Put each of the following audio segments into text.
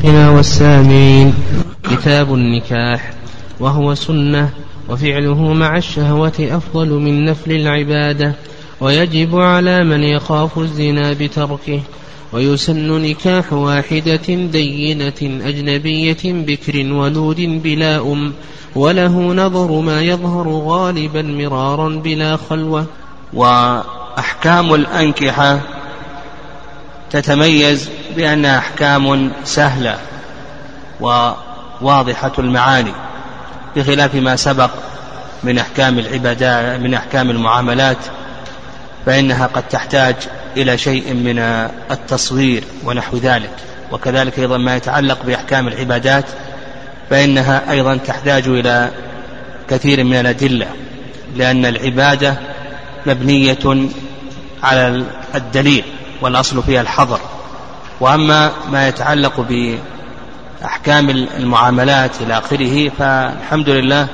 شيوخنا والسامعين. كتاب النكاح، وهو سنة، وفعله مع الشهوة أفضل من نفل العبادة، ويجب على من يخاف الزنا بتركه. ويسن نكاح واحدة دينة أجنبية بكر ولود بلا أم، وله نظر ما يظهر غالبا مرارا بلا خلوة. وأحكام الأنكحة تتميز بأنها أحكام سهلة وواضحة المعاني، بخلاف ما سبق من أحكام العبادات من أحكام المعاملات، فإنها قد تحتاج إلى شيء من التصوير ونحو ذلك. وكذلك أيضا ما يتعلق بأحكام العبادات، فإنها أيضا تحتاج إلى كثير من الأدلة، لأن العبادة مبنية على الدليل والأصل فيها الحظر. وأما ما يتعلق بأحكام المعاملات إلى آخره، فالحمد لله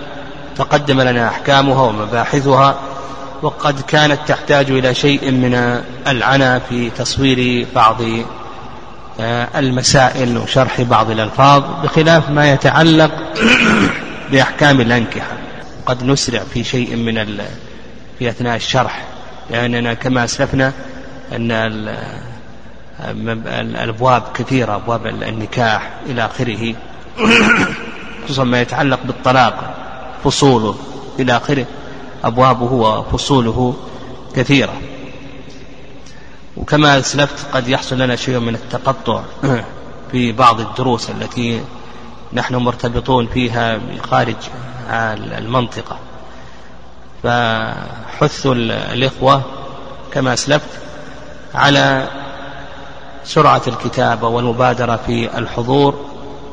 تقدم لنا أحكامها ومباحثها، وقد كانت تحتاج إلى شيء من العناء في تصوير بعض المسائل وشرح بعض الألفاظ، بخلاف ما يتعلق بأحكام الأنكحة قد نسرع في شيء من في أثناء الشرح، لأننا كما أسلفنا أن الأبواب كثيرة، أبواب النكاح إلى آخره، خصوصا ما يتعلق بالطلاق فصوله إلى آخره، أبوابه وفصوله كثيرة. وكما أسلفت قد يحصل لنا شيء من التقطع في بعض الدروس التي نحن مرتبطون فيها خارج المنطقة، فحث الإخوة كما أسلفت على سرعة الكتابة والمبادرة في الحضور.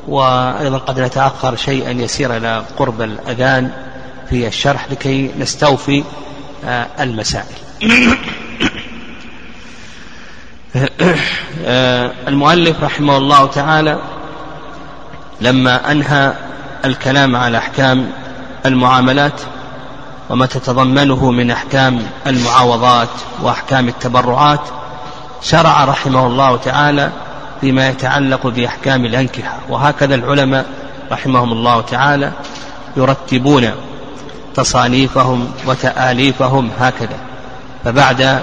وأيضا قد نتأخر شيئا يسير إلى قرب الأذان في الشرح لكي نستوفي المسائل. المؤلف رحمه الله تعالى لما أنهى الكلام على أحكام المعاملات وما تتضمنه من أحكام المعاوضات وأحكام التبرعات، شرع رحمه الله تعالى فيما يتعلق بأحكام الأنكحة. وهكذا العلماء رحمهم الله تعالى يرتبون تصانيفهم وتآليفهم هكذا، فبعد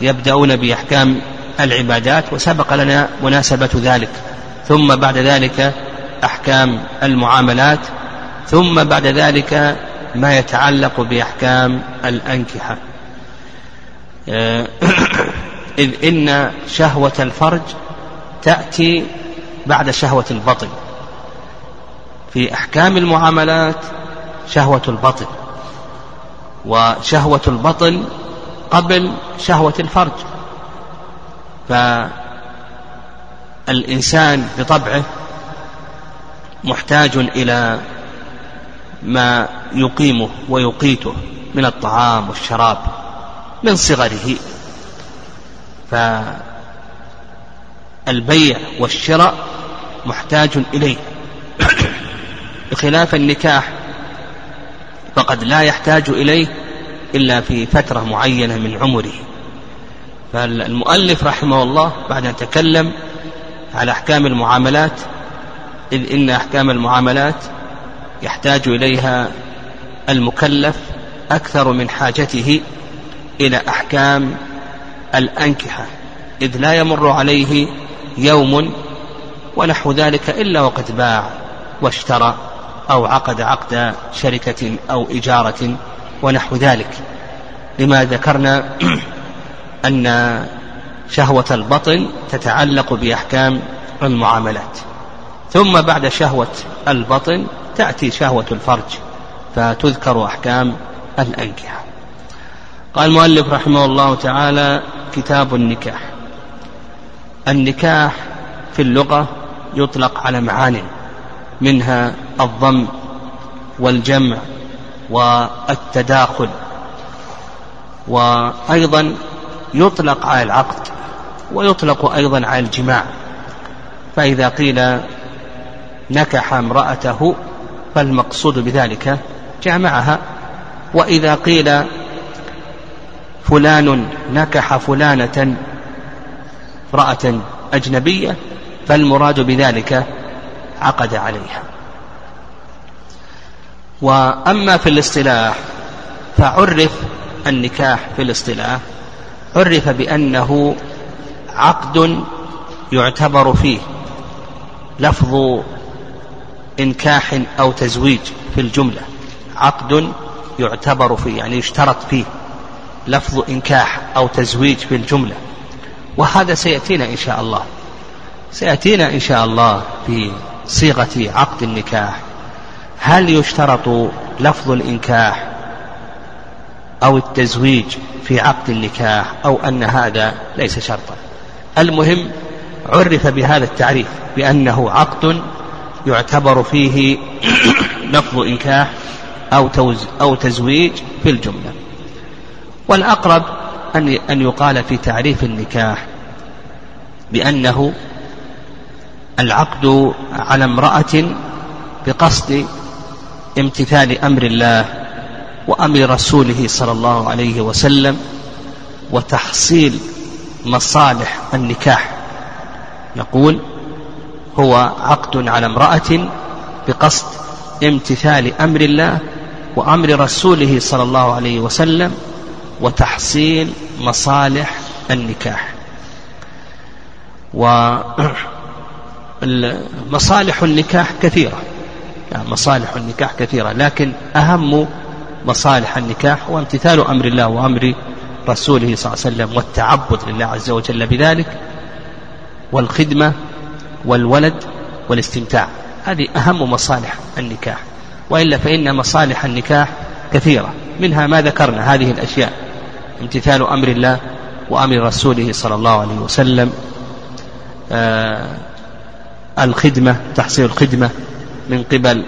يبدأون بأحكام العبادات وسبق لنا مناسبة ذلك، ثم بعد ذلك أحكام المعاملات، ثم بعد ذلك ما يتعلق بأحكام الأنكحة. إذ إن شهوة الفرج تأتي بعد شهوة البطن. في أحكام المعاملات شهوة البطن، وشهوة البطن قبل شهوة الفرج، فالإنسان بطبعه محتاج إلى ما يقيمه ويقيته من الطعام والشراب من صغره، فالبيع والشراء محتاج إليه، بخلاف النكاح فقد لا يحتاج إليه إلا في فترة معينة من عمره. فالمؤلف رحمه الله بعد أن تكلم على أحكام المعاملات، إذ إن أحكام المعاملات يحتاج إليها المكلف أكثر من حاجته إلى أحكام الأنكحة، إذ لا يمر عليه يوم ونحو ذلك إلا وقد باع واشترى أو عقد عقد شركة أو إجارة ونحو ذلك، لما ذكرنا أن شهوة البطن تتعلق بأحكام المعاملات. ثم بعد شهوة البطن تأتي شهوة الفرج، فتذكر أحكام الأنكحة. قال المؤلف رحمه الله تعالى: كتاب النكاح. النكاح في اللغة يطلق على معاني، منها الضم والجمع والتداخل، وأيضا يطلق على العقد، ويطلق أيضا على الجماع. فإذا قيل نكح امرأته فالمقصود بذلك جامعها، وإذا قيل فلان نكح فلانة امرأة أجنبية فالمراد بذلك عقد عليها. وأما في الاصطلاح فعرف النكاح في الاصطلاح عرف بأنه عقد يعتبر فيه لفظ إنكاح أو تزويج في الجملة، عقد يعتبر فيه يعني يشترط فيه لفظ إنكاح أو تزويج في الجملة، وهذا سيأتينا إن شاء الله في صيغة عقد النكاح. هل يشترط لفظ الإنكاح أو التزويج في عقد النكاح أو أن هذا ليس شرطا؟ المهم عرف بهذا التعريف بأنه عقد يعتبر فيه لفظ إنكاح أو تزويج في الجملة. والأقرب أن يقال في تعريف النكاح بأنه العقد على امرأة بقصد امتثال أمر الله وأمر رسوله صلى الله عليه وسلم وتحصيل مصالح النكاح. نقول هو عقد على امرأة بقصد امتثال أمر الله وأمر رسوله صلى الله عليه وسلم وتحصيل مصالح النكاح. ومصالح النكاح كثيرة، مصالح النكاح كثيرة، لكن أهم مصالح النكاح هو امتثال أمر الله وأمر رسوله صلى الله عليه وسلم والتعبد لله عز وجل بذلك، والخدمة والولد والاستمتاع. هذه أهم مصالح النكاح، وإلا فإن مصالح النكاح كثيرة، منها ما ذكرنا هذه الأشياء: امتثال أمر الله وأمر رسوله صلى الله عليه وسلم، الخدمة، تحصيل الخدمة من قبل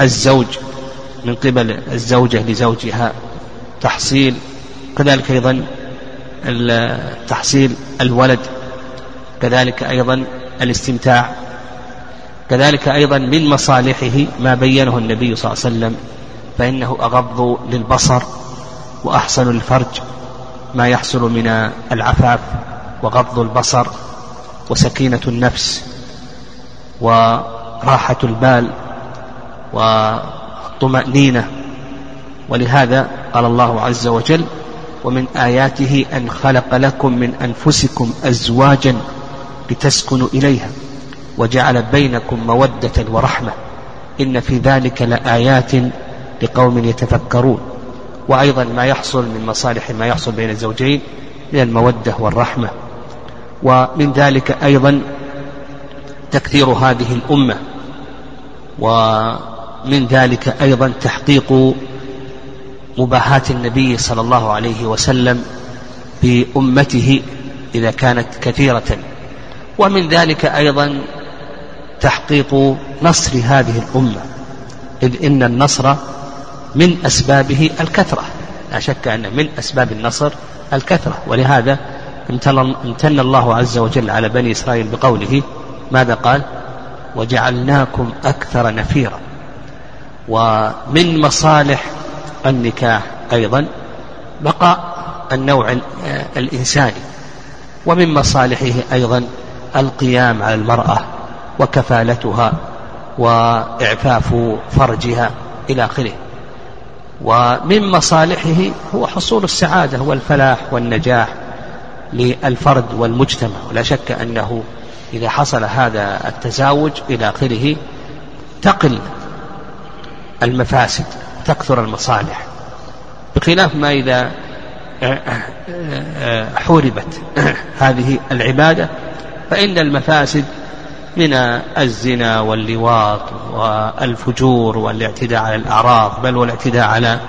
الزوج من قبل الزوجة لزوجها، تحصيل كذلك أيضا تحصيل الولد، كذلك أيضا الاستمتاع، كذلك أيضا من مصالحه ما بينه النبي صلى الله عليه وسلم، فإنه أغض للبصر وأحسن الفرج، ما يحصل من العفاف وغض البصر وسكينة النفس وراحة البال والطمأنينة. ولهذا قال الله عز وجل: ومن آياته أن خلق لكم من أنفسكم أزواجا لتسكنوا إليها وجعل بينكم مودة ورحمة إن في ذلك لآيات لقوم يتفكرون. وأيضا ما يحصل من مصالح ما يحصل بين الزوجين من المودة والرحمة. ومن ذلك أيضا تكثير هذه الأمة، ومن ذلك أيضا تحقيق مباهات النبي صلى الله عليه وسلم بأمته إذا كانت كثيرة، ومن ذلك أيضا تحقيق نصر هذه الأمة، إذ إن النصر من أسبابه الكثرة، لا شك أن من أسباب النصر الكثرة. ولهذا امتن الله عز وجل على بني إسرائيل بقوله، ماذا قال؟ وجعلناكم أكثر نفيرا. ومن مصالح النكاح أيضا بقاء النوع الإنساني، ومن مصالحه أيضا القيام على المرأة وكفالتها وإعفاف فرجها إلى آخره. ومن مصالحه هو حصول السعادة والفلاح والنجاح للفرد والمجتمع، ولا شك أنه إذا حصل هذا التزاوج إلى آخره تقل المفاسد، تكثر المصالح، بخلاف ما إذا حوربت هذه العبادة فإن المفاسد من الزنا واللواط والفجور والاعتداء على الأعراض، بل والاعتداء على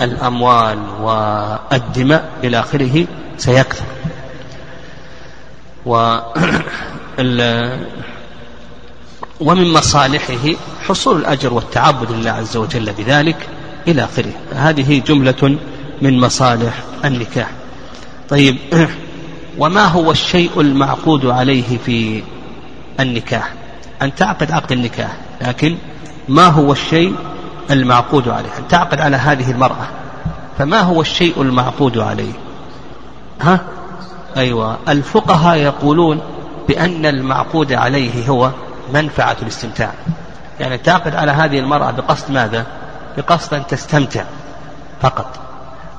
الأموال والدماء إلى آخره سيكثر. ومن مصالحه حصول الأجر والتعبد لله عز وجل بذلك إلى آخره. هذه جملة من مصالح النكاح. طيب، وما هو الشيء المعقود عليه في النكاح؟ أن تعقد عقد النكاح، لكن ما هو الشيء المعقود عليه؟ أن تعقد على هذه المرأة، فما هو الشيء المعقود عليه؟ الفقهاء يقولون بأن المعقود عليه هو منفعة الاستمتاع. يعني تعقد على هذه المرأة بقصد ماذا؟ بقصد أن تستمتع فقط.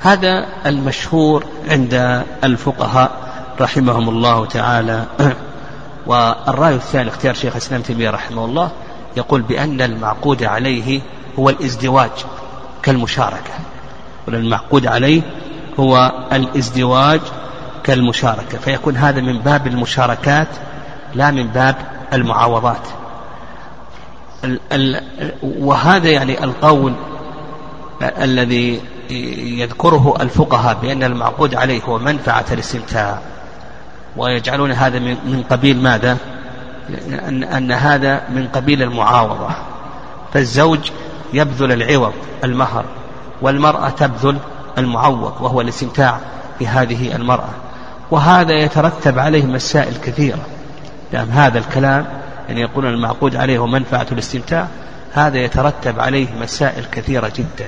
هذا المشهور عند الفقهاء رحمهم الله تعالى. والرأي الثاني اختيار شيخ الإسلام تيمية رحمه الله، يقول بأن المعقود عليه هو الازدواج كالمشاركة، والمعقود عليه هو الازدواج كالمشاركة، فيكون هذا من باب المشاركات لا من باب المعاوضات. وهذا يعني القول الذي يذكره الفقهاء بأن المعقود عليه هو منفعة الاستمتاع، ويجعلون هذا من قبيل ماذا؟ أن هذا من قبيل المعاوضة. فالزوج يبذل العوض المهر، والمرأة تبذل المعوض وهو الاستمتاع بهذه المرأة. وهذا يترتب عليه مسائل كثيرة، لأن هذا الكلام يعني يقول المعقود عليه منفعة الاستمتاع، هذا يترتب عليه مسائل كثيرة جدا.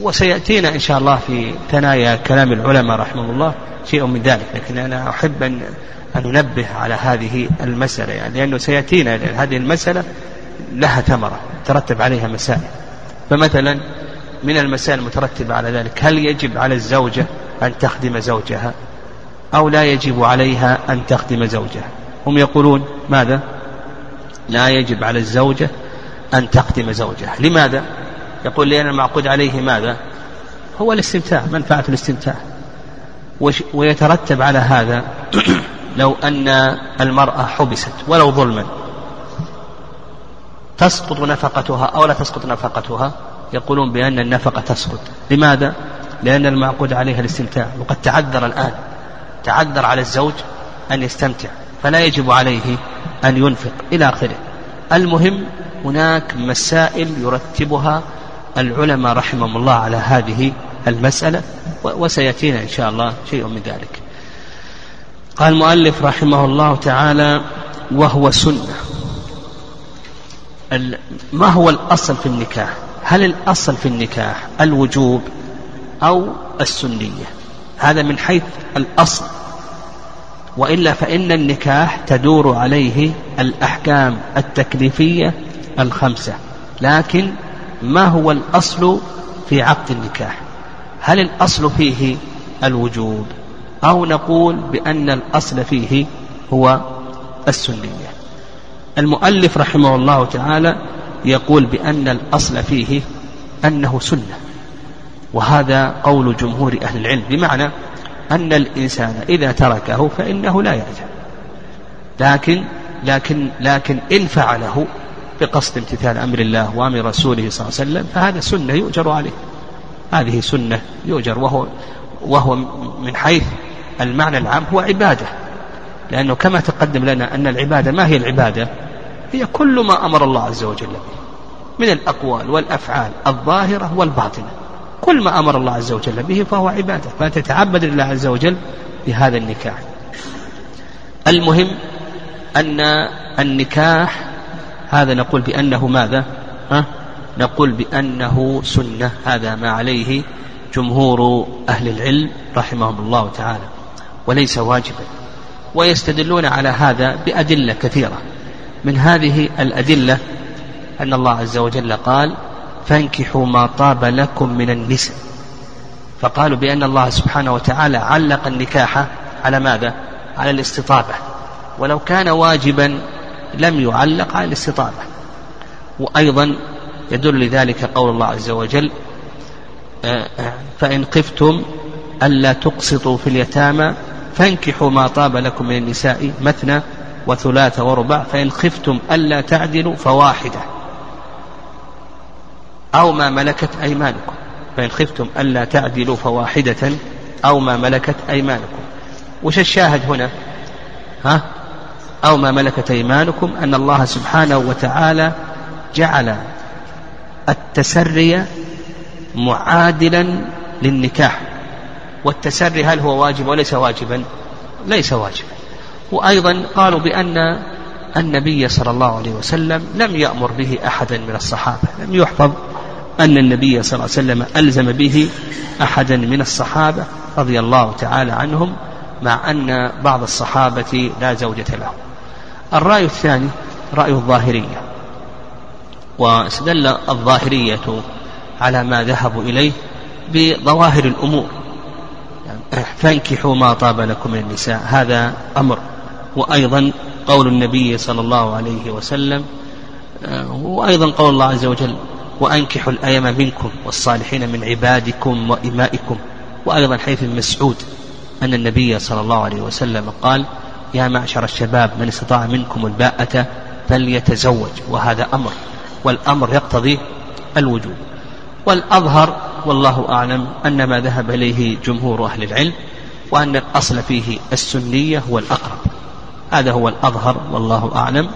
وسيأتينا إن شاء الله في ثنايا كلام العلماء رحمه الله شيء من ذلك، لكن أنا أحب أن ننبه على هذه المسألة، يعني لأنه سيأتينا هذه المسألة لها ثمرة ترتب عليها مسائل. فمثلا من المسائل المترتبة على ذلك، هل يجب على الزوجة أن تخدم زوجها أو لا يجب عليها أن تخدم زوجها؟ هم يقولون ماذا؟ لا يجب على الزوجة أن تخدم زوجها. لماذا؟ يقول لأن المعقود عليه ماذا؟ هو الاستمتاع، منفعة الاستمتاع. ويترتب على هذا لو أن المرأة حبست ولو ظلما، تسقط نفقتها أو لا تسقط نفقتها؟ يقولون بأن النفقة تسقط. لماذا؟ لأن المعقود عليها الاستمتاع، وقد تعذر الآن، تعذر على الزوج أن يستمتع، فلا يجب عليه أن ينفق إلى آخره. المهم هناك مسائل يرتبها العلماء رحمهم الله على هذه المسألة، وسيأتينا إن شاء الله شيء من ذلك. قال المؤلف رحمه الله تعالى: وهو سنة. ما هو الأصل في النكاح؟ هل الأصل في النكاح الوجوب أو السنية؟ هذا من حيث الأصل، وإلا فإن النكاح تدور عليه الأحكام التكليفية الخمسة. لكن ما هو الأصل في عقد النكاح؟ هل الأصل فيه الوجوب أو نقول بأن الأصل فيه هو السنية؟ المؤلف رحمه الله تعالى يقول بأن الأصل فيه أنه سنة، وهذا قول جمهور أهل العلم، بمعنى أن الإنسان إذا تركه فإنه لا يأثم، لكن إن فعله بقصد امتثال أمر الله وأمر رسوله صلى الله عليه وسلم فهذا سنة يؤجر عليه، هذه سنة يؤجر، وهو من حيث المعنى العام هو عبادة، لأنه كما تقدم لنا أن العبادة ما هي العبادة؟ هي كل ما أمر الله عز وجل به من الأقوال والأفعال الظاهرة والباطنة، كل ما أمر الله عز وجل به فهو عبادة، فتتعبد الله عز وجل بهذا النكاح. المهم أن النكاح هذا نقول بأنه ماذا؟ نقول بأنه سنة، هذا ما عليه جمهور أهل العلم رحمهم الله تعالى، وليس واجبا. ويستدلون على هذا بأدلة كثيرة، من هذه الأدلة أن الله عز وجل قال: فانكحوا ما طاب لكم من النساء، فقالوا بأن الله سبحانه وتعالى علق النكاح على ماذا؟ على الاستطابة، ولو كان واجبا لم يعلق على الاستطابة. وأيضا يدل لذلك قول الله عز وجل: فإن خفتم ألا تقسطوا في اليتامى فانكحوا ما طاب لكم من النساء مثنى وثلاث ورباع فإن خفتم ألا تعدلوا فواحدة أو ما ملكت أيمانكم، فإن خفتم ألا تعدلوا فواحدة أو ما ملكت أيمانكم. وش الشاهد هنا؟ أو ما ملكت أيمانكم، أن الله سبحانه وتعالى جعل التسري معادلا للنكاح. والتسري هل هو واجب وليس واجبا؟ ليس واجبا. وأيضا قالوا بأن النبي صلى الله عليه وسلم لم يأمر به أحدا من الصحابة، لم يحفظ أن النبي صلى الله عليه وسلم ألزم به أحدا من الصحابة رضي الله تعالى عنهم مع أن بعض الصحابة لا زوجة له. الرأي الثاني رأي الظاهرية، واستدل الظاهرية على ما ذهبوا إليه بظواهر الأمور، يعني فانكحوا ما طاب لكم من النساء، هذا أمر، وأيضا قول النبي صلى الله عليه وسلم، وأيضا قول الله عز وجل وأنكحوا الأيم منكم والصالحين من عبادكم وإمائكم، وأيضا حديث مسعود أن النبي صلى الله عليه وسلم قال يا معشر الشباب من استطاع منكم الباءة فليتزوج، وهذا أمر، والأمر يقتضي الوجوب. والأظهر والله أعلم أن ما ذهب إليه جمهور أهل العلم، وأن الأصل فيه السنية هو الأقرب، هذا هو الأظهر والله أعلم.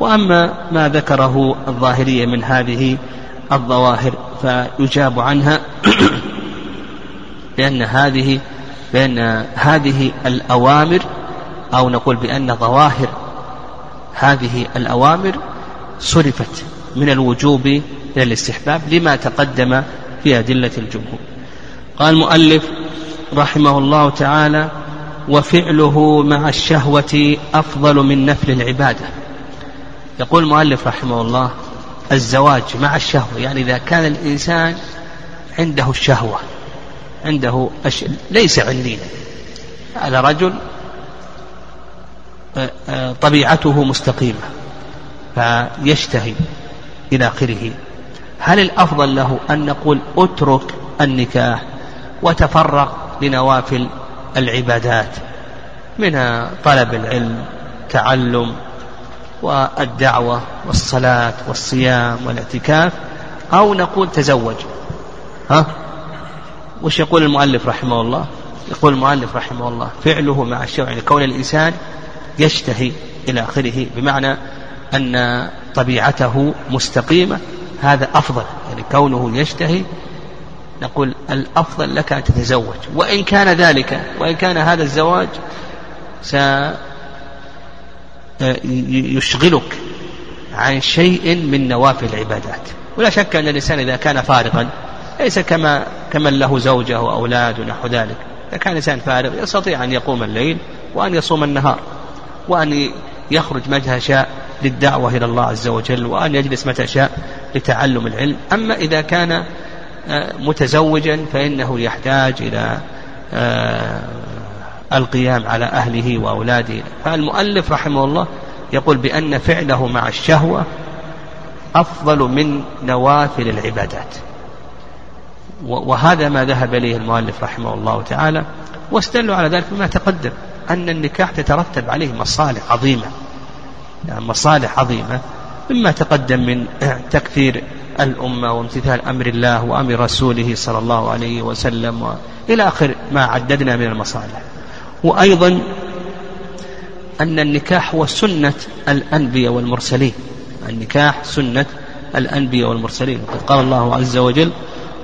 وأما ما ذكره الظاهرية من هذه الظواهر فيجاب عنها بأن هذه الأوامر، أو نقول بأن ظواهر هذه الأوامر صرفت من الوجوب إلى الاستحباب لما تقدم في أدلة الجمهور. قال المؤلف رحمه الله تعالى وفعله مع الشهوة أفضل من نفل العبادة. يقول المؤلف رحمه الله الزواج مع الشهوة، يعني إذا كان الإنسان عنده الشهوة، عنده ليس علينا، هذا رجل طبيعته مستقيمة فيشتهي إلى آخره، هل الأفضل له أن نقول اترك النكاح وتفرق لنوافل العبادات من طلب العلم، تعلم والدعوة والصلاة والصيام والاعتكاف، أو نقول تزوج؟ وش يقول المؤلف رحمه الله؟ يقول المؤلف رحمه الله فعله مع الشهوة، يعني كون الإنسان يشتهي إلى آخره، بمعنى أن طبيعته مستقيمة، هذا أفضل، يعني كونه يشتهي نقول الأفضل لك أن تتزوج، وإن كان هذا الزواج سيشغلك عن شيء من نوافل العبادات. ولا شك أن الإنسان إذا كان فارغا ليس كمن له زوجه وأولاد ونحو ذلك، إذا كان الإنسان فارغ يستطيع أن يقوم الليل وأن يصوم النهار، وأن يخرج متى شاء للدعوة إلى الله عز وجل، وأن يجلس متى شاء لتعلم العلم. أما إذا كان متزوجا فإنه يحتاج إلى القيام على أهله وأولاده. فالمؤلف رحمه الله يقول بأن فعله مع الشهوة أفضل من نوافل العبادات، وهذا ما ذهب إليه المؤلف رحمه الله تعالى. واستدلوا على ذلك بما تقدم، أن النكاح تترتب عليه مصالح عظيمة، يعني مصالح عظيمة مما تقدم من تكثير الأمة وامتثال أمر الله وأمر رسوله صلى الله عليه وسلم إلى آخر ما عددنا من المصالح. وأيضا أن النكاح هو سنة الأنبياء والمرسلين، النكاح سنة الأنبياء والمرسلين، وقد قال الله عز وجل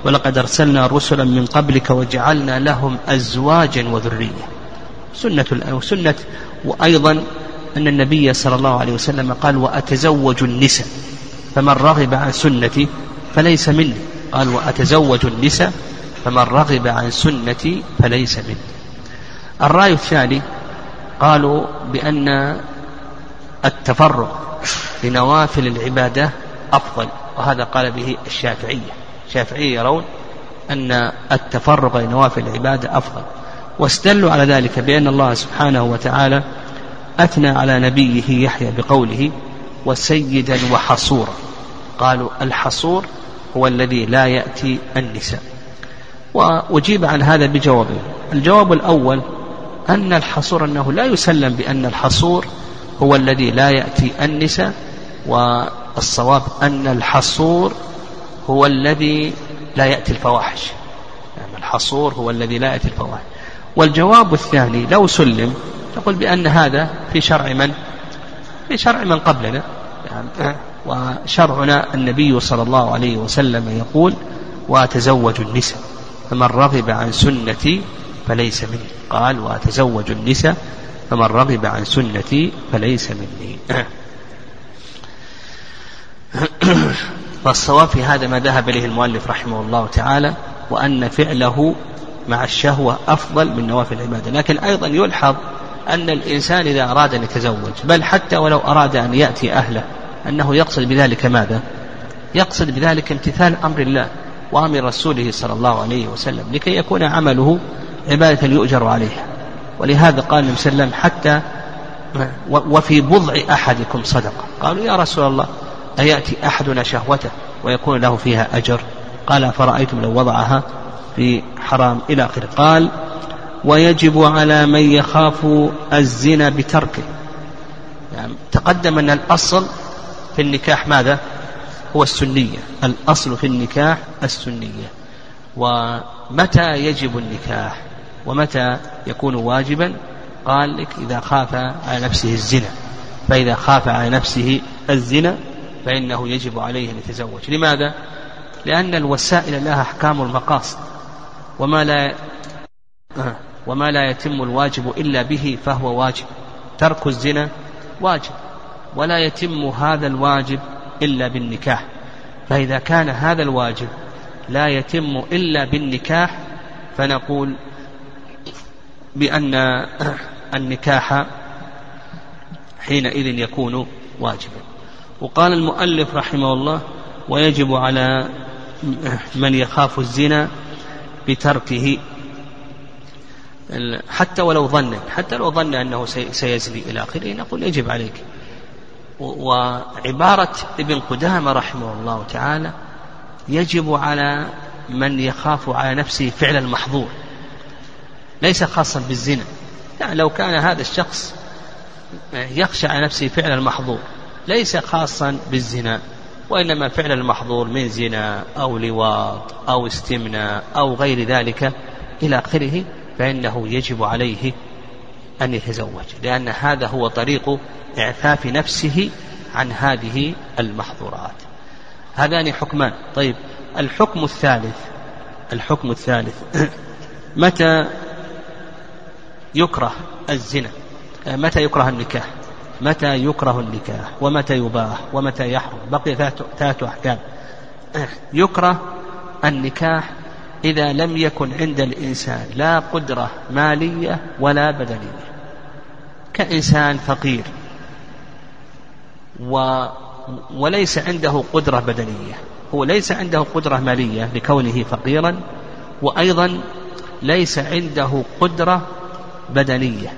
ولقد أرسلنا رسلا من قبلك وجعلنا لهم أزواجا وذرية، سنة. وأيضا أن النبي صلى الله عليه وسلم قال وأتزوج النساء فمن رغب عن سنتي فليس مني، قال وأتزوج النساء فمن رغب عن سنتي فليس مني. الرأي الثاني قالوا بأن التفرق لنوافل العبادة أفضل، وهذا قال به الشافعية يرون أن التفرق لنوافل العبادة أفضل. واستدلوا على ذلك بأن الله سبحانه وتعالى أثنى على نبيه يحيى بقوله وسيدا وحصورا، قالوا الحصور هو الذي لا يأتي النساء. وأجيب عن هذا بجوابين، الجواب الأول أن الحصور أنه لا يسلم بأن الحصور هو الذي لا يأتي النساء، والصواب أن الحصور هو الذي لا يأتي الفواحش، يعني الحصور هو الذي لا يأتي الفواحش. والجواب الثاني لو سلم نقول بأن هذا في شرع من قبلنا، يعني وشرعنا النبي صلى الله عليه وسلم يقول وأتزوج النساء فمن رغب عن سنتي فليس مني، قال وأتزوج النساء فمن رغب عن سنتي فليس مني. فالصواب في هذا ما ذهب إليه المؤلف رحمه الله تعالى، وأن فعله مع الشهوة أفضل من نوافل العبادة. لكن أيضا يلحظ أن الإنسان إذا أراد أن يتزوج، بل حتى ولو أراد أن يأتي أهله، أنه يقصد بذلك ماذا؟ يقصد بذلك امتثال أمر الله وأمر رسوله صلى الله عليه وسلم، لكي يكون عمله عبادة يؤجر عليها. ولهذا قال النبي صلى الله عليه وسلم حتى وفي بضع أحدكم صدقة. قالوا يا رسول الله أيأتي أحدنا شهوته ويكون له فيها أجر؟ قال فرأيتم لو وضعها في حرام إلى آخره. قال ويجب على من يخاف الزنا بتركه. يعني تقدم أن الأصل في النكاح ماذا؟ هو السنية. الأصل في النكاح السنية. ومتى يجب النكاح ومتى يكون واجبا؟ قال لك إذا خاف على نفسه الزنا. فإذا خاف على نفسه الزنا فإنه يجب عليه أن يتزوج. لماذا؟ لأن الوسائل لها أحكام المقاصد، وما لا يتم الواجب إلا به فهو واجب. ترك الزنا واجب، ولا يتم هذا الواجب إلا بالنكاح. فإذا كان هذا الواجب لا يتم إلا بالنكاح فنقول بأن النكاح حينئذ يكون واجبا. وقال المؤلف رحمه الله ويجب على من يخاف الزنا بتركه حتى ولو ظن أنه سيزني إلى آخره. نقول يجب عليك. وعبارة ابن قدامة رحمه الله تعالى يجب على من يخاف على نفسه فعل المحظور، ليس خاصا بالزنا. يعني لو كان هذا الشخص يخشى على نفسه فعل المحظور ليس خاصا بالزنا، وإنما فعل المحظور من زنا أو لواط أو استمناء أو غير ذلك إلى آخره، فإنه يجب عليه أن يتزوج، لأن هذا هو طريق إعفاف نفسه عن هذه المحظورات. هذان حكمان. طيب الحكم الثالث متى يكره الزنا؟ متى يكره النكاح؟ متى يكره النكاح ومتى يباح ومتى يحرم؟ بقي 3 أحكام. يكره النكاح إذا لم يكن عند الإنسان لا قدرة مالية ولا بدنية، كإنسان فقير وليس عنده قدرة بدنية، هو ليس عنده قدرة مالية لكونه فقيرا، وأيضا ليس عنده قدرة بدنية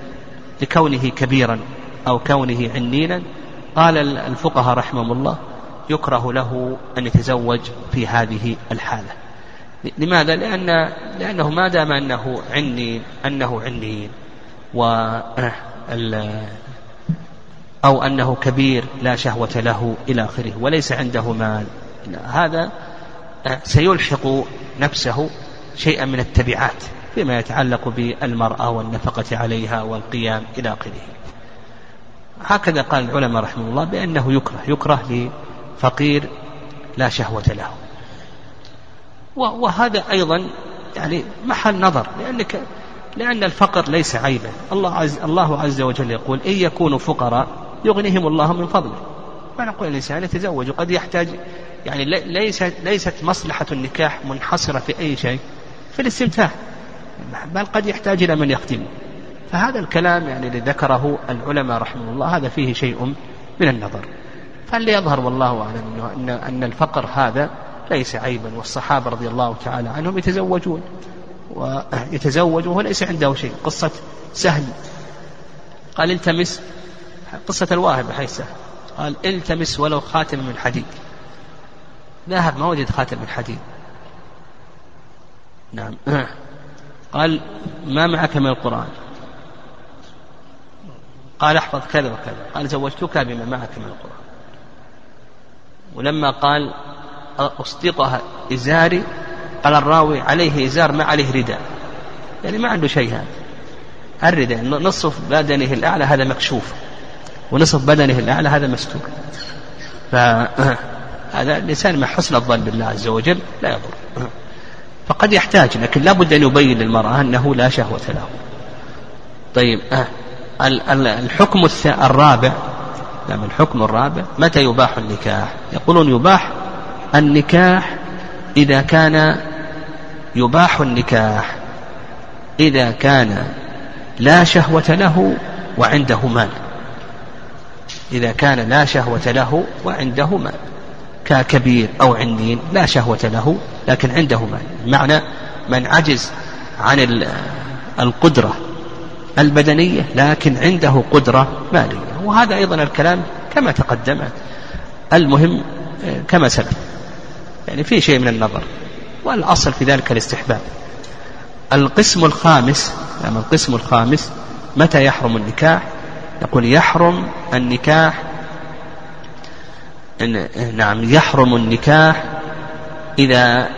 لكونه كبيرا أو كونه عنينا. قال الفقهاء رحمهم الله يكره له أن يتزوج في هذه الحالة. لماذا؟ لأنه ما دام أنه عنين أو أنه كبير لا شهوة له إلى آخره وليس عنده مال، هذا سيلحق نفسه شيئا من التبعات فيما يتعلق بالمرأة والنفقة عليها والقيام إلى آخره. هكذا قال العلماء رحمه الله بأنه يكره لفقير لا شهوة له. وهذا أيضا يعني محل نظر، لأن الفقر ليس عيبا. الله عز وجل يقول إن يكونوا فقراء يغنيهم الله من فضله. فنقول الإنسان يتزوج، وقد يحتاج. يعني ليست مصلحة النكاح منحصرة في أي شيء في الاستمتاع، بل قد يحتاج إلى من يخدمه. فهذا الكلام يعني الذي ذكره العلماء رحمه الله هذا فيه شيء من النظر. فليظهر والله أعلم أن الفقر هذا ليس عيبا، والصحابة رضي الله تعالى عنهم يتزوجون وهو ليس عنده شيء. قصة سهل قال التمس، قصة الواهب حيث قال التمس ولو خاتم من حديد، ذهب ما وجد خاتم من حديد. نعم. قال ما معك من القرآن؟ قال احفظ كذا وكذا. قال زوجتك بما معك من القرآن. ولما قال أصدقها إزاري قال الراوي عليه إزار ما عليه رداء، يعني ما عنده شيء. هذا الرداء نصف بدنه الأعلى هذا مكشوف، ونصف بدنه الأعلى هذا مستور. فهذا الإنسان مع حسن الظن بالله عز وجل لا يضر، فقد يحتاج، لكن لا بد أن يبين للمرأة أنه لا شهوة له. طيب الحكم الرابع متى يباح النكاح؟ يقولون يباح النكاح إذا كان يباح النكاح إذا كان لا شهوة له وعنده مال، إذا كان لا شهوة له وعنده مال، ككبير أو عندين لا شهوة له لكن عنده مال. معنى من عجز عن القدرة البدنية لكن عنده قدرة مالية، وهذا أيضا الكلام كما تقدم. المهم كما سبق يعني في شيء من النظر، والأصل في ذلك الاستحباب. القسم الخامس، يعني القسم الخامس متى يحرم النكاح؟ يقول يحرم النكاح، نعم يحرم النكاح إذا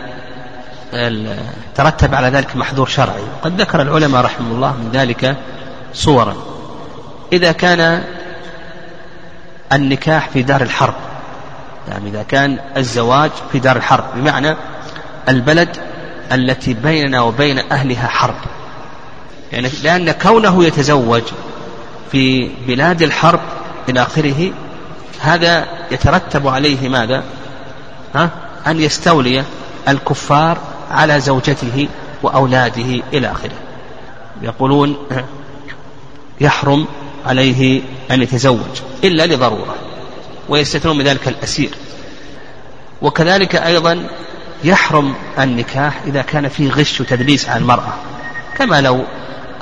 ترتب على ذلك محذور شرعي. قد ذكر العلماء رحمه الله من ذلك صورا. إذا كان النكاح في دار الحرب، يعني إذا كان الزواج في دار الحرب، بمعنى البلد التي بيننا وبين أهلها حرب، يعني لأن كونه يتزوج في بلاد الحرب إلى آخره، هذا يترتب عليه ماذا؟ أن يستولي الكفار على زوجته وأولاده إلى آخره. يقولون يحرم عليه أن يتزوج إلا لضرورة، ويستثنون من ذلك الأسير. وكذلك أيضا يحرم النكاح إذا كان فيه غش وتدليس على المرأة، كما لو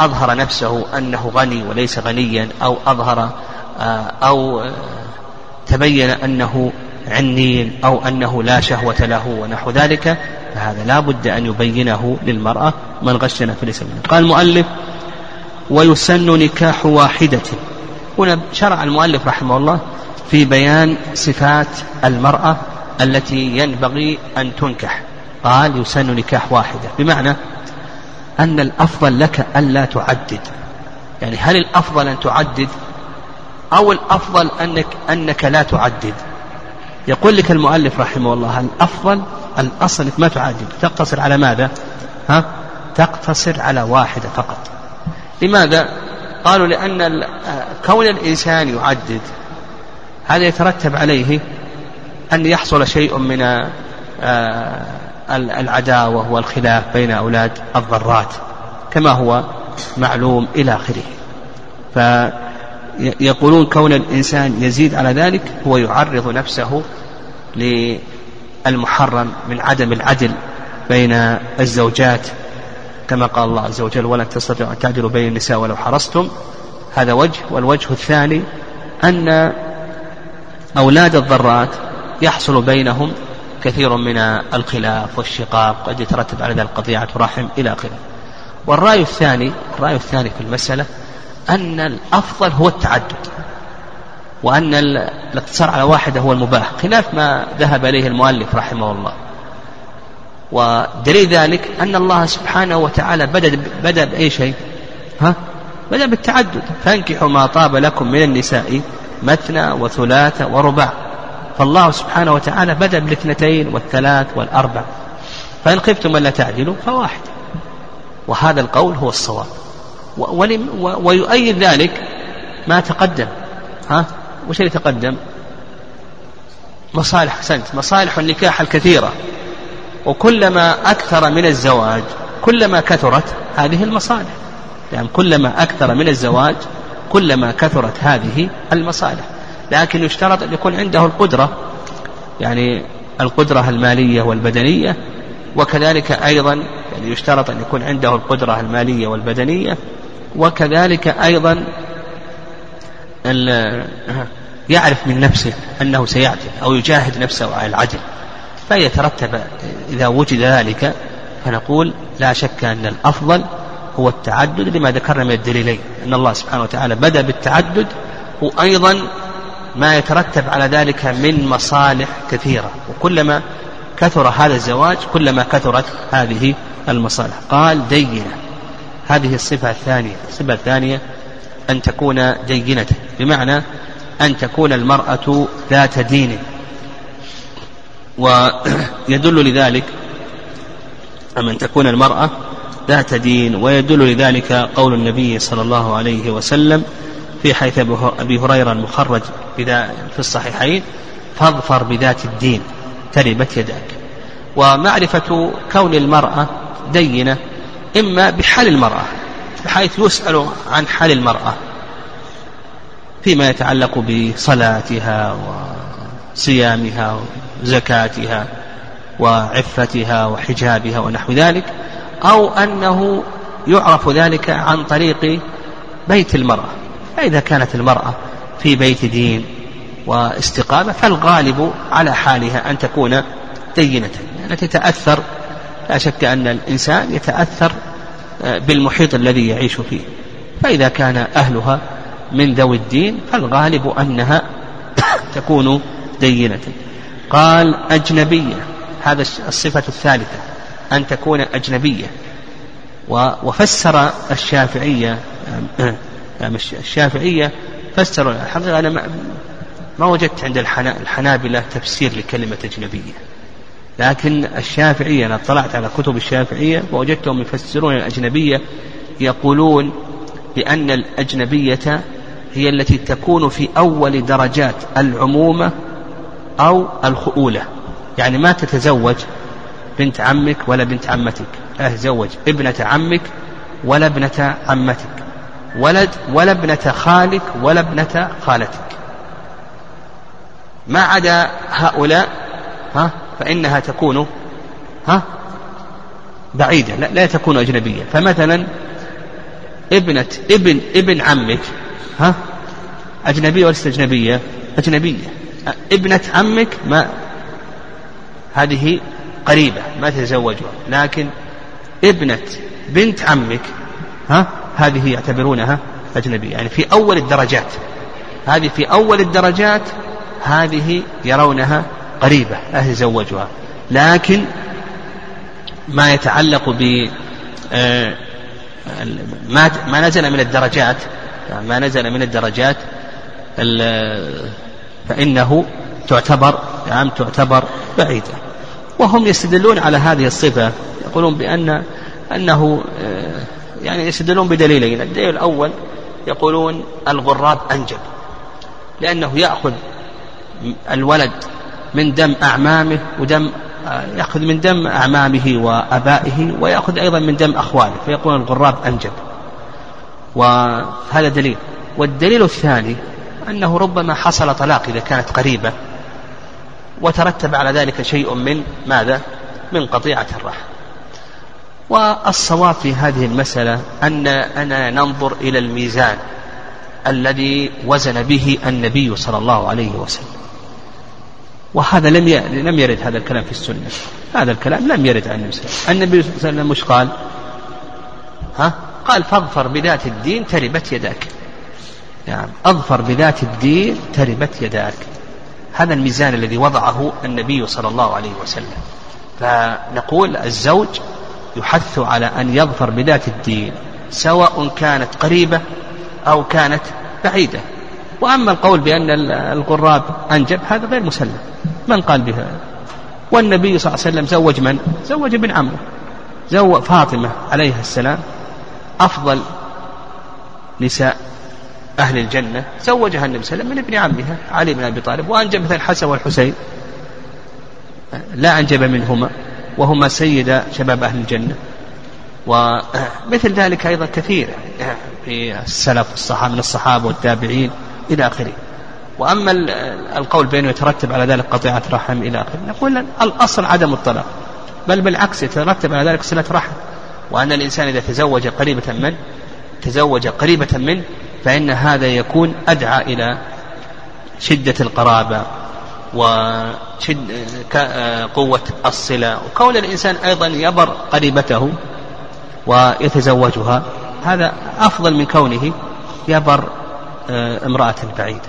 أظهر نفسه أنه غني وليس غنيا، أو أظهر أو تبين أنه عنين أو أنه لا شهوة له ونحو ذلك، فهذا لا بد أن يبينه للمرأة. من غشنا فليس منه. قال المؤلف ويسن نكاح واحدة. هنا شرع المؤلف رحمه الله في بيان صفات المرأة التي ينبغي أن تنكح. قال يسن نكاح واحدة، بمعنى أن الأفضل لك ألا تعدد. يعني هل الأفضل أن تعدد أو الأفضل أنك لا تعدد؟ يقول لك المؤلف رحمه الله الأفضل الأصل ما تعدد، تقتصر على ماذا؟ تقتصر على واحدة فقط. لماذا؟ قالوا لأن كون الإنسان يعدد هذا يترتب عليه أن يحصل شيء من العداوة والخلاف بين أولاد الضرات كما هو معلوم إلى آخره. فيقولون كون الإنسان يزيد على ذلك هو يعرض نفسه للمحرم من عدم العدل بين الزوجات، كما قال الله عز وجل ولن تستطيعوا أن تعدلوا بين النساء ولو حرصتم. هذا وجه. والوجه الثاني أن أولاد الضرات يحصل بينهم كثير من الخلاف والشقاق، قد يترتب على ذلك قضية رحم إلى آخره. والرأي الثاني، الرأي الثاني في المسألة أن الأفضل هو التعدد، وأن الاقتصار على واحدة هو المباح، خلاف ما ذهب إليه المؤلف رحمه الله. ودليل ذلك أن الله سبحانه وتعالى بدأ بأي شيء؟ بدأ بالتعدد. فانكحوا ما طاب لكم من النساء مثنى وثلاث ورباع. فالله سبحانه وتعالى بدأ بالاثنتين والثلاث والأربع. فإن خفتم ألا تعدلوا فواحد. وهذا القول هو الصواب، ويؤيد ذلك ما تقدم. وش اللي تقدم؟ مصالح، حسنت، مصالح النكاح الكثيرة، وكلما أكثر من الزواج كلما كثرت هذه المصالح. يعني كلما أكثر من الزواج كلما كثرت هذه المصالح، لكن يشترط أن يكون عنده القدرة، يعني القدرة المالية والبدنية. وكذلك أيضا يعني يشترط أن يكون عنده القدرة المالية والبدنية، وكذلك أيضا يعرف من نفسه أنه سيعدل، أو يجاهد نفسه على العدل. فيترتب إذا وجد ذلك، فنقول لا شك أن الأفضل هو التعدد، لما ذكرنا من الدليلين أن الله سبحانه وتعالى بدأ بالتعدد، وأيضا ما يترتب على ذلك من مصالح كثيرة، وكلما كثر هذا الزواج كلما كثرت هذه المصالح. قال دينة، هذه الصفة الثانية. الصفة الثانية أن تكون دينة، بمعنى أن تكون المرأة ذات دين. ويدل لذلك أن تكون المرأة ذات دين، ويدل لذلك قول النبي صلى الله عليه وسلم في حيث أبي هريرة المخرج في الصحيحين فاظفر بذات الدين تربت يداك. ومعرفة كون المرأة دينة إما بحال المرأة بحيث يسأل عن حال المرأة فيما يتعلق بصلاتها وصيامها وزكاتها وعفتها وحجابها ونحو ذلك، أو أنه يعرف ذلك عن طريق بيت المرأة. فإذا كانت المرأة في بيت دين واستقامة فالغالب على حالها أن تكون دينة، يعني تتأثر، لا شك أن الإنسان يتأثر بالمحيط الذي يعيش فيه، فإذا كان أهلها من ذوي الدين فالغالب أنها تكون دينة. قال أجنبية، هذا الصفة الثالثة أن تكون أجنبية. وفسر الشافعية فسروا الحقيقة أنا ما وجدت عند الحنابلة تفسير لكلمة أجنبية، لكن الشافعية أنا اطلعت على كتب الشافعية ووجدتهم يفسرون الأجنبية يقولون بأن الأجنبية هي التي تكون في أول درجات العمومة أو الخؤولة، يعني ما تتزوج بنت عمك ولا بنت عمتك، تزوج ابنة عمك ولا ابنة عمتك، ولد ولا ابنة خالك ولا ابنة خالتك، ما عدا هؤلاء فإنها تكون بعيدة، لا تكون أجنبية. فمثلا ابنة ابن عمك أجنبية ولا أجنبية؟ أجنبية. ابنة عمك ما هذه قريبة ما تتزوجها، لكن ابنة بنت عمك هذه يعتبرونها أجنبية، يعني في أول الدرجات، هذه في أول الدرجات هذه يرونها قريبة لا تتزوجها. لكن ما يتعلق ب ما نزل من الدرجات فإنه تعتبر بعيدة. وهم يستدلون على هذه الصفة يقولون بأن يعني يستدلون بدليلين. الدليل الأول يقولون الغراب أنجب، لأنه يأخذ الولد من دم أعمامه يأخذ من دم أعمامه وأبائه، ويأخذ أيضا من دم أخواله، فيقولون الغراب أنجب، وهذا دليل. والدليل الثاني أنه ربما حصل طلاق إذا كانت قريبة وترتب على ذلك شيء من ماذا؟ من قطيعة الرحم. والصواب في هذه المسألة أننا ننظر إلى الميزان الذي وزن به النبي صلى الله عليه وسلم، وهذا لم يرد هذا الكلام في السنة، هذا الكلام لم يرد عن النبي صلى الله عليه وسلم. النبي صلى الله عليه وسلم مش قال قال فاظفر بذات الدين تربت يداك، نعم اظفر بذات الدين تربت يداك، هذا الميزان الذي وضعه النبي صلى الله عليه وسلم. فنقول الزوج يحث على أن يظفر بذات الدين سواء كانت قريبة أو كانت بعيدة. وأما القول بأن الغراب أنجب هذا غير مسلم، من قال بها؟ والنبي صلى الله عليه وسلم زوج من؟ زوج ابن عمه، زوج فاطمة عليها السلام أفضل نساء أهل الجنة، زوجها النبي صلى الله عليه وسلم من ابن عمها علي بن أبي طالب، وأنجب مثل الحسن والحسين، لا أنجب منهما وهما سيد شباب أهل الجنة. ومثل ذلك أيضا كثير في السلف والصحابة من الصحابة والتابعين إلى آخره. وأما القول بأنه يترتب على ذلك قطيعة رحم إلى آخره، نقول الأصل عدم الطلاق، بل بالعكس يترتب على ذلك صلة رحم، وأن الإنسان إذا تزوج قريبة من فإن هذا يكون أدعى إلى شدة القرابة وقوة الصلة. وكون الإنسان أيضا يبر قريبته ويتزوجها هذا أفضل من كونه يبر امرأة بعيدة.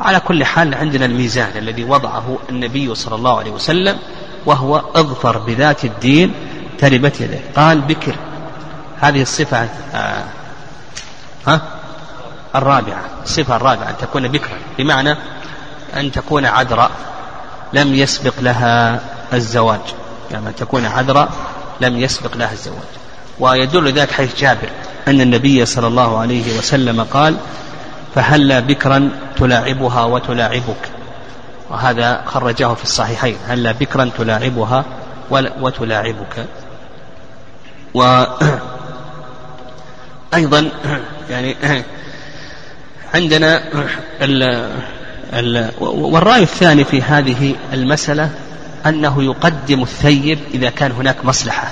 على كل حال عندنا الميزان الذي وضعه النبي صلى الله عليه وسلم وهو اظفر بذات الدين تربت يديه. قال بكر، هذه الصفة الرابعة، الصفة الرابعة أن تكون بكرا، بمعنى أن تكون عذراء لم يسبق لها الزواج، يعني أن تكون عذراء لم يسبق لها الزواج. ويدل ذلك حيث جابر أن النبي صلى الله عليه وسلم قال فهلا بكرا تلاعبها وتلاعبك، وهذا خرجه في الصحيحين، هلا بكرا تلاعبها وتلاعبك. وأيضا يعني عندنا والرأي الثاني في هذه المسألة أنه يقدم الثيب إذا كان هناك مصلحة،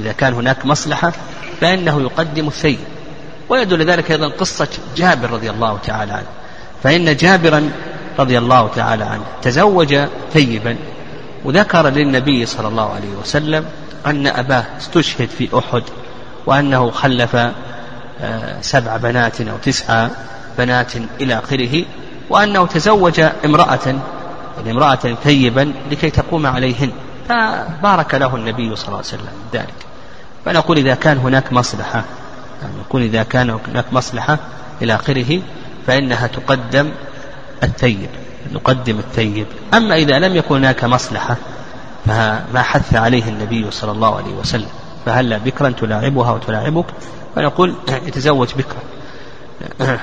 إذا كان هناك مصلحة فإنه يقدم الثيب. ويدل ذلك أيضا قصة جابر رضي الله تعالى عنه، فإن جابرا رضي الله تعالى عنه تزوج ثيبا، وذكر للنبي صلى الله عليه وسلم أن أباه استشهد في أحد، وأنه خلف 7 بنات أو 9 بنات إلى آخره، وأنه تزوج امرأة ثيبا لكي تقوم عليهن، فبارك له النبي صلى الله عليه وسلم ذلك. فنقول إذا كان هناك مصلحة، نقول إذا كان هناك مصلحة إلى آخره فإنها تقدم الثيب، نقدم الثيب. أما إذا لم يكن هناك مصلحة فما حث عليه النبي صلى الله عليه وسلم، فهلا بكرا تلاعبها وتلاعبك، فنقول يتزوج بكرا.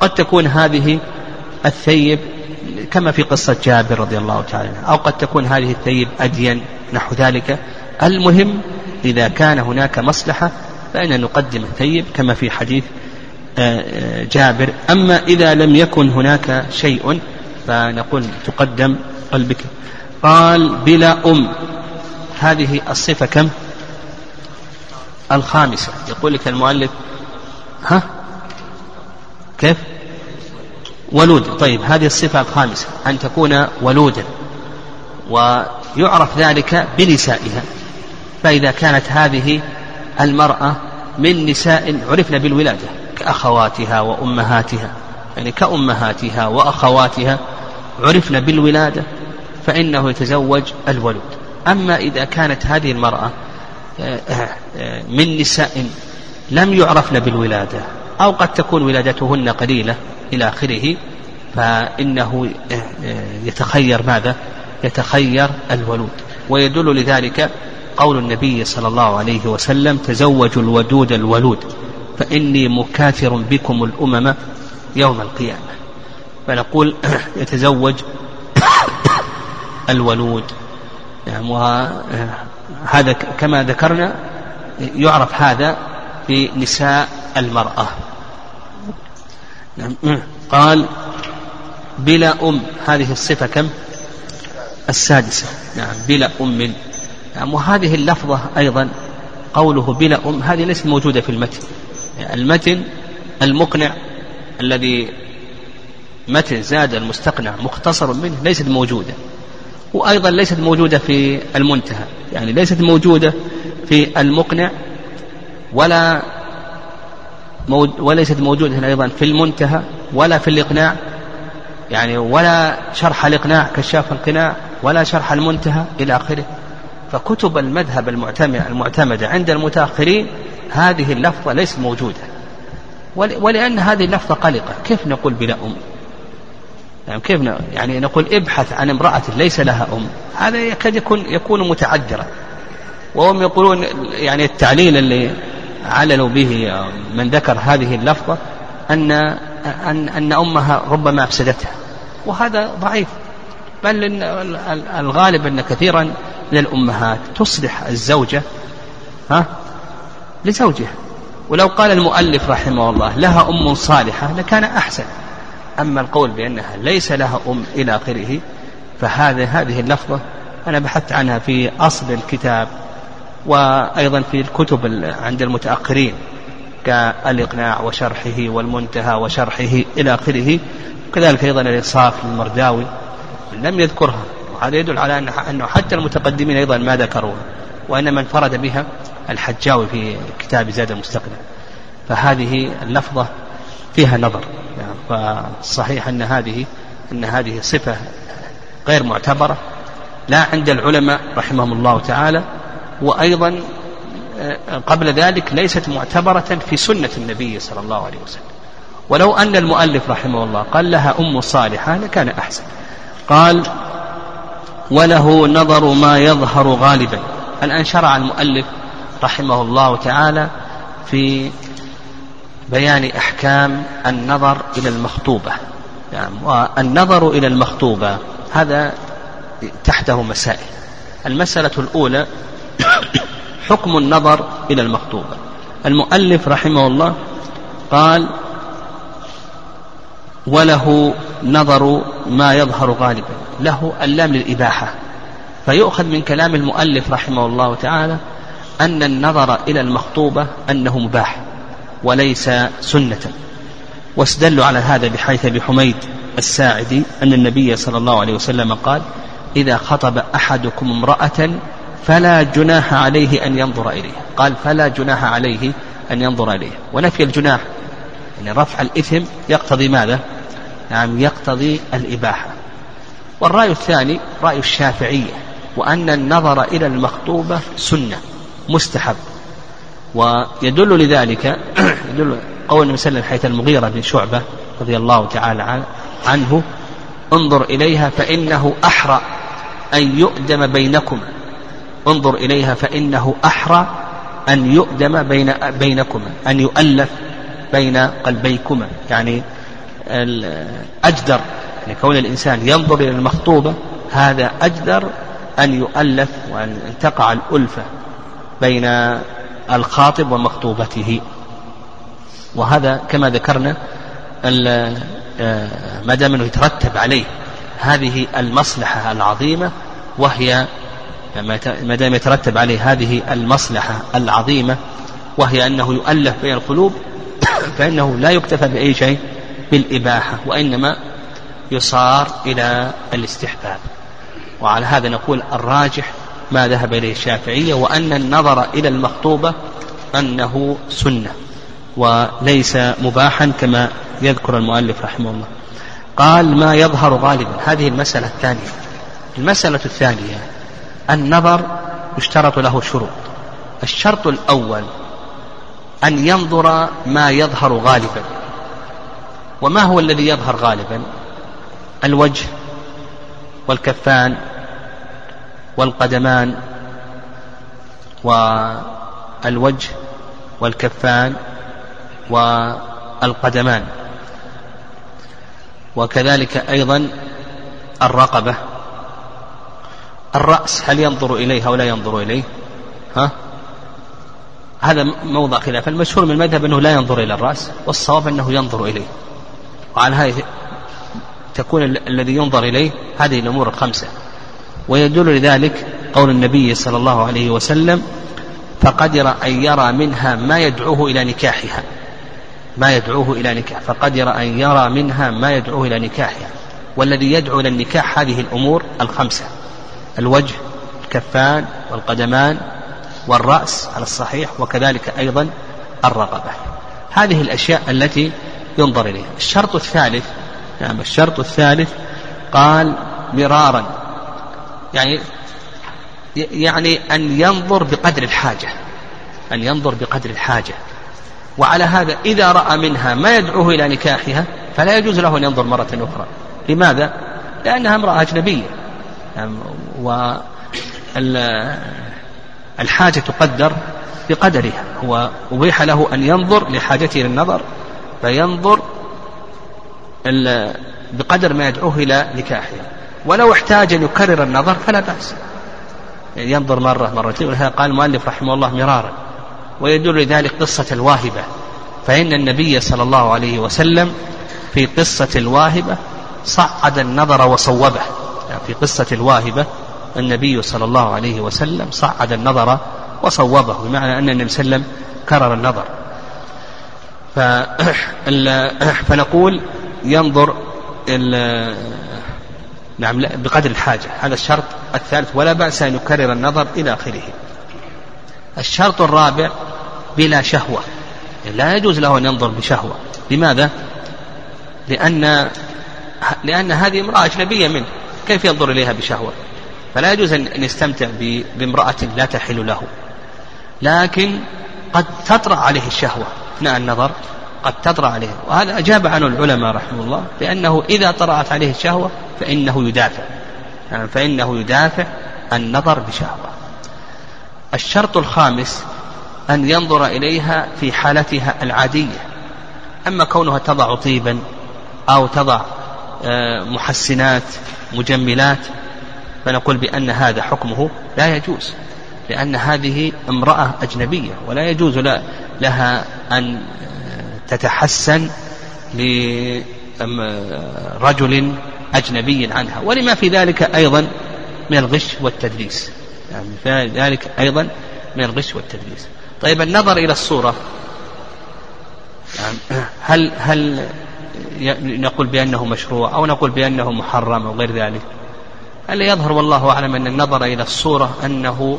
قد تكون هذه الثيب كما في قصة جابر رضي الله تعالى، أو قد تكون هذه الثيب أدين نحو ذلك. المهم إذا كان هناك مصلحة فإننا نقدم الثيب كما في حديث جابر. أما إذا لم يكن هناك شيء فنقول تقدم البكر. قال بلا أم، هذه الصفة كم؟ 5. يقول لك المؤلف ها كيف؟ ولود. طيب هذه الصفة 5 أن تكون ولودا، ويعرف ذلك بنسائها. فإذا كانت هذه المرأة من نساء عرفنا بالولادة كأخواتها وأمهاتها، يعني كأمهاتها وأخواتها عرفنا بالولادة، فإنه يتزوج الولود. أما إذا كانت هذه المرأة من نساء لم يعرفن بالولادة، أو قد تكون ولادتهن قليلة إلى آخره، فإنه يتخير ماذا؟ يتخير الولود. ويدل لذلك قول النبي صلى الله عليه وسلم تزوجوا الودود الولود فإني مكاثر بكم الأمم يوم القيامة. فنقول يتزوج الولود، وهذا كما ذكرنا يعرف هذا في نساء المرأة. قال بلا أم، هذه الصفة كم؟ 16. بلا أم، وهذه اللفظة أيضا قوله بلا أم هذه ليست موجودة في المتن. المتن المقنع الذي متن زاد المستقنع مختصر منه ليست موجودة، وأيضا ليست موجودة في المنتهى، يعني ليست موجودة في المقنع وليست موجودة أيضا في المنتهى ولا في الإقناع، يعني ولا شرح الإقناع كشاف القناع ولا شرح المنتهى إلى آخره. فكتب المذهب المعتمدة عند المتأخرين هذه اللفظة ليست موجودة، ولأن هذه اللفظة قلقة. كيف نقول بلا أم؟ يعني كيف يعني نقول ابحث عن امرأة ليس لها أم؟ هذا يكاد يكون متعذرا. وهم يقولون يعني التعليل اللي عللوا به من ذكر هذه اللفظة أن أمها ربما أفسدتها، وهذا ضعيف. بل الغالب أن كثيرا من الأمهات تصلح الزوجة لزوجها. ولو قال المؤلف رحمه الله لها أم صالحة لكان أحسن، أما القول بأنها ليس لها أم إلى آخره فهذه اللفظة أنا بحثت عنها في أصل الكتاب، وأيضا في الكتب عند المتأخرين كالإقناع وشرحه والمنتهى وشرحه إلى آخره، وكذلك أيضا الإنصاف للمرداوي لم يذكرها. وهذا يدل على أنه حتى المتقدمين أيضا ما ذكروها، وإنما انفرد بها الحجاوي في كتاب زاد المستقنع. فهذه اللفظة فيها نظر، يعني فصحيح أن هذه صفة غير معتبرة لا عند العلماء رحمهم الله تعالى، وأيضا قبل ذلك ليست معتبرة في سنة النبي صلى الله عليه وسلم. ولو أن المؤلف رحمه الله قال لها أم صالحة لكان أحسن. قال وله نظر ما يظهر غالبا. الآن شرع المؤلف رحمه الله تعالى في بيان أحكام النظر إلى المخطوبة. يعني والنظر إلى المخطوبة هذا تحته مسائل. المسألة الأولى حكم النظر إلى المخطوبة. المؤلف رحمه الله قال: وله نظر ما يظهر غالبا، له اللام للإباحة، فيؤخذ من كلام المؤلف رحمه الله تعالى أن النظر إلى المخطوبة أنه مباح وليس سنة. واستدلوا على هذا بحيث أبي حميد الساعدي أن النبي صلى الله عليه وسلم قال: إذا خطب أحدكم امرأة فلا جناح عليه أن ينظر إليها. قال: فلا جناح عليه أن ينظر إليها، ونفي الجناح يعني رفع الإثم يقتضي ماذا؟ نعم، يقتضي الإباحة. والرأي الثاني رأي الشافعية، وأن النظر إلى المخطوبة سنة مستحب، ويدل لذلك قول النبي صلى الله عليه وسلم حيث المغيرة بن شعبة رضي الله تعالى عنه: انظر إليها فإنه أحرى أن يؤدم بينكم، انظر إليها فإنه أحرى أن يؤدم بينكم، أن يؤلف بين قلبيكما، يعني أجدر لكون الإنسان ينظر إلى المخطوبة، هذا أجدر أن يؤلف وأن تقع الألفة بين الخاطب ومخطوبته. وهذا كما ذكرنا ما دام أنه يترتب عليه هذه المصلحة العظيمة، وهي ما دام يترتب عليه هذه المصلحة العظيمة وهي أنه يؤلف بين القلوب، فإنه لا يكتفى بأي شيء بالإباحة، وإنما يصار إلى الاستحباب. وعلى هذا نقول الراجح ما ذهب إليه الشافعية، وأن النظر إلى المخطوبة أنه سنة وليس مباحا كما يذكر المؤلف رحمه الله. قال: ما يظهر غالبا، هذه المسألة الثانية. المسألة الثانية: النظر يشترط له شروط. الشرط الأول أن ينظر ما يظهر غالبا. وما هو الذي يظهر غالبا؟ الوجه والكفان والقدمان، والوجه والكفان والقدمان، وكذلك أيضا الرقبة. الرأس هل ينظر إليه أو لا ينظر إليه؟ هذا موضع خلاف. المشهور من المذهب أنه لا ينظر إلى الرأس، والصواب أنه ينظر إليه. وعلى هذا تكون الذي ينظر إليه هذه الأمور الخمسة. ويدل لذلك قول النبي صلى الله عليه وسلم: فقدر أن يرى منها ما يدعوه إلى نكاحها، ما يدعوه إلى نكاح، فقدر أن يرى منها ما يدعوه إلى نكاحها. والذي يدعو إلى النكاح هذه الأمور الخمسة: الوجه، الكفان، والقدمان، والرأس على الصحيح، وكذلك أيضا الرقبة. هذه الأشياء التي ينظر إليها. الشرط الثالث، نعم، الشرط الثالث قال: مرارا، يعني أن ينظر بقدر الحاجة، أن ينظر بقدر الحاجة. وعلى هذا إذا رأى منها ما يدعوه إلى نكاحها فلا يجوز له أن ينظر مرة أخرى. لماذا؟ لأنها امرأة أجنبية، والحاجة تقدر بقدرها. هو أبيح له أن ينظر لحاجته للنظر، فينظر بقدر ما يدعوه إلى نكاحها. ولو احتاج أن يكرر النظر فلا بأس، يعني ينظر مرة مرتين. ولهذا قال المؤلف رحمه الله: مرارا. ويدل لذلك قصة الواهبة، فإن النبي صلى الله عليه وسلم في قصة الواهبة صعد النظر وصوبه. يعني في قصة الواهبة النبي صلى الله عليه وسلم صعد النظر وصوبه، بمعنى أن النبي صلى الله عليه وسلم كرر النظر. فنقول ينظر نعم بقدر الحاجة، هذا الشرط الثالث. ولا بأس أن يكرر النظر إلى آخره. الشرط الرابع: بلا شهوة، لا يجوز له أن ينظر بشهوة. لماذا؟ لأن هذه امرأة أجنبية منه، كيف ينظر إليها بشهوة؟ فلا يجوز أن يستمتع بامرأة لا تحل له. لكن قد تطرأ عليه الشهوة أثناء النظر، قد تطرأ عليه. وهذا أجاب عنه العلماء رحمه الله بأنه إذا طرأت عليه الشهوة فإنه يدافع، يعني فإنه يدافع النظر بشهوة. الشرط الخامس: أن ينظر إليها في حالتها العادية. أما كونها تضع طيبا أو تضع محسنات مجملات، فنقول بأن هذا حكمه لا يجوز، لأن هذه امرأة أجنبية ولا يجوز لها أن تتحسن لرجل أجنبي عنها. ولما في ذلك أيضا من الغش والتدليس، طيب النظر إلى الصورة، هل نقول بأنه مشروع أو نقول بأنه محرم أو غير ذلك؟ اللي يظهر والله أعلم أن النظر إلى الصورة أنه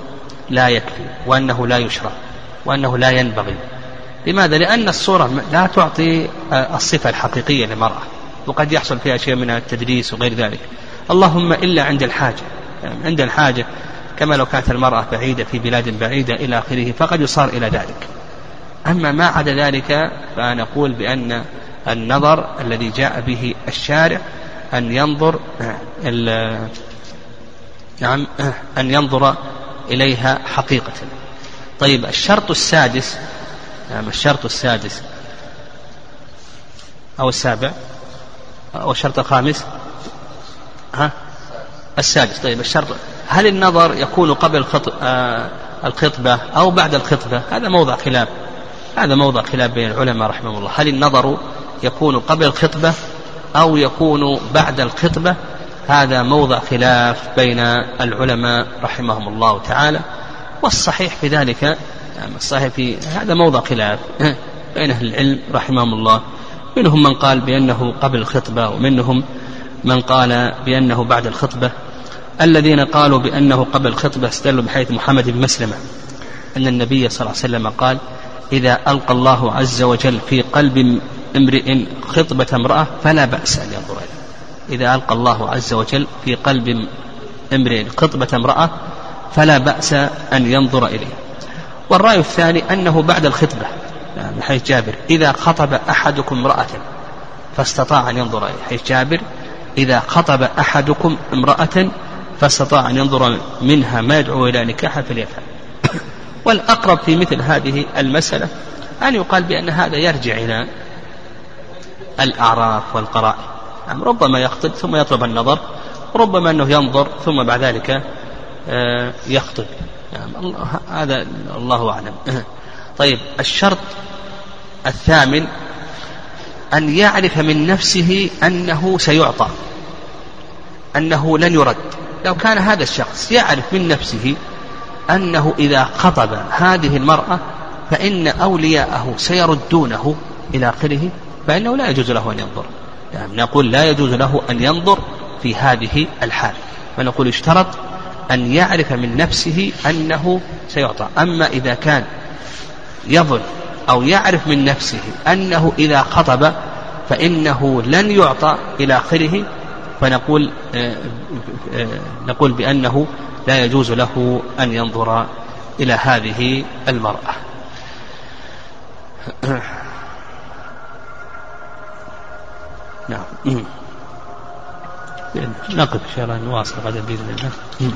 لا يكفي وأنه لا يشرع وأنه لا ينبغي. لماذا؟ لأن الصورة لا تعطي الصفة الحقيقية للمرأة، وقد يحصل فيها شيء من التدليس وغير ذلك، اللهم إلا عند الحاجة، كما لو كانت المرأة بعيدة في بلاد بعيدة إلى آخره فقد يصار إلى ذلك. أما ما عدا ذلك فنقول بأن النظر الذي جاء به الشارع أن ينظر إليها حقيقة. طيب الشرط السادس، أو السابع أو الشرط الخامس، السادس. طيب الشرط، هل النظر يكون قبل الخطبة أو بعد الخطبة؟ هذا موضع خلاف، بين العلماء رحمه الله، هل النظر يكون قبل الخطبة أو يكون بعد الخطبة؟ هذا موضع خلاف بين العلماء رحمهم الله تعالى. والصحيح في ذلك، هذا موضع خلاف بين أهل العلم رحمهم الله، منهم من قال بأنه قبل الخطبة ومنهم من قال بأنه بعد الخطبة. الذين قالوا بأنه قبل الخطبة استدلوا بحيث محمد بن مسلمة أن النبي صلى الله عليه وسلم قال: إذا ألقى الله عز وجل في قلب امرئ خطبة امرأة فلا بأس أن ينظر إليه. إذا ألقى الله عز وجل في قلب امرئ خطبة امرأة فلا بأس أن ينظر إليه. والرأي الثاني أنه بعد الخطبة، من حيث جابر: إذا خطب أحدكم امرأة فاستطاع أن ينظر إليه، حيث جابر: إذا خطب أحدكم امرأة فاستطاع أن ينظر منها ما يدعو إلى نكاحها فليفعل. والأقرب في مثل هذه المسألة أن يقال بأن هذا يرجع إلى الأعراف والقرائن، ربما يخطب ثم يطلب النظر، ربما أنه ينظر ثم بعد ذلك يخطب، هذا الله أعلم. طيب الشرط الثامن أن يعرف من نفسه أنه سيعطى، أنه لن يرد. لو كان هذا الشخص يعرف من نفسه أنه إذا خطب هذه المرأة فإن أولياءه سيردونه إلى آخره، فإنه لا يجوز له أن ينظر. نقول لا يجوز له أن ينظر في هذه الحال، فنقول اشترط أن يعرف من نفسه أنه سيعطى. أما إذا كان يظن أو يعرف من نفسه أنه إذا خطب فإنه لن يعطى إلى آخره، فنقول بأنه لا يجوز له أن ينظر إلى هذه المرأة. نعم، نقف إن شاء الله، نواصل غدا بإذن الله.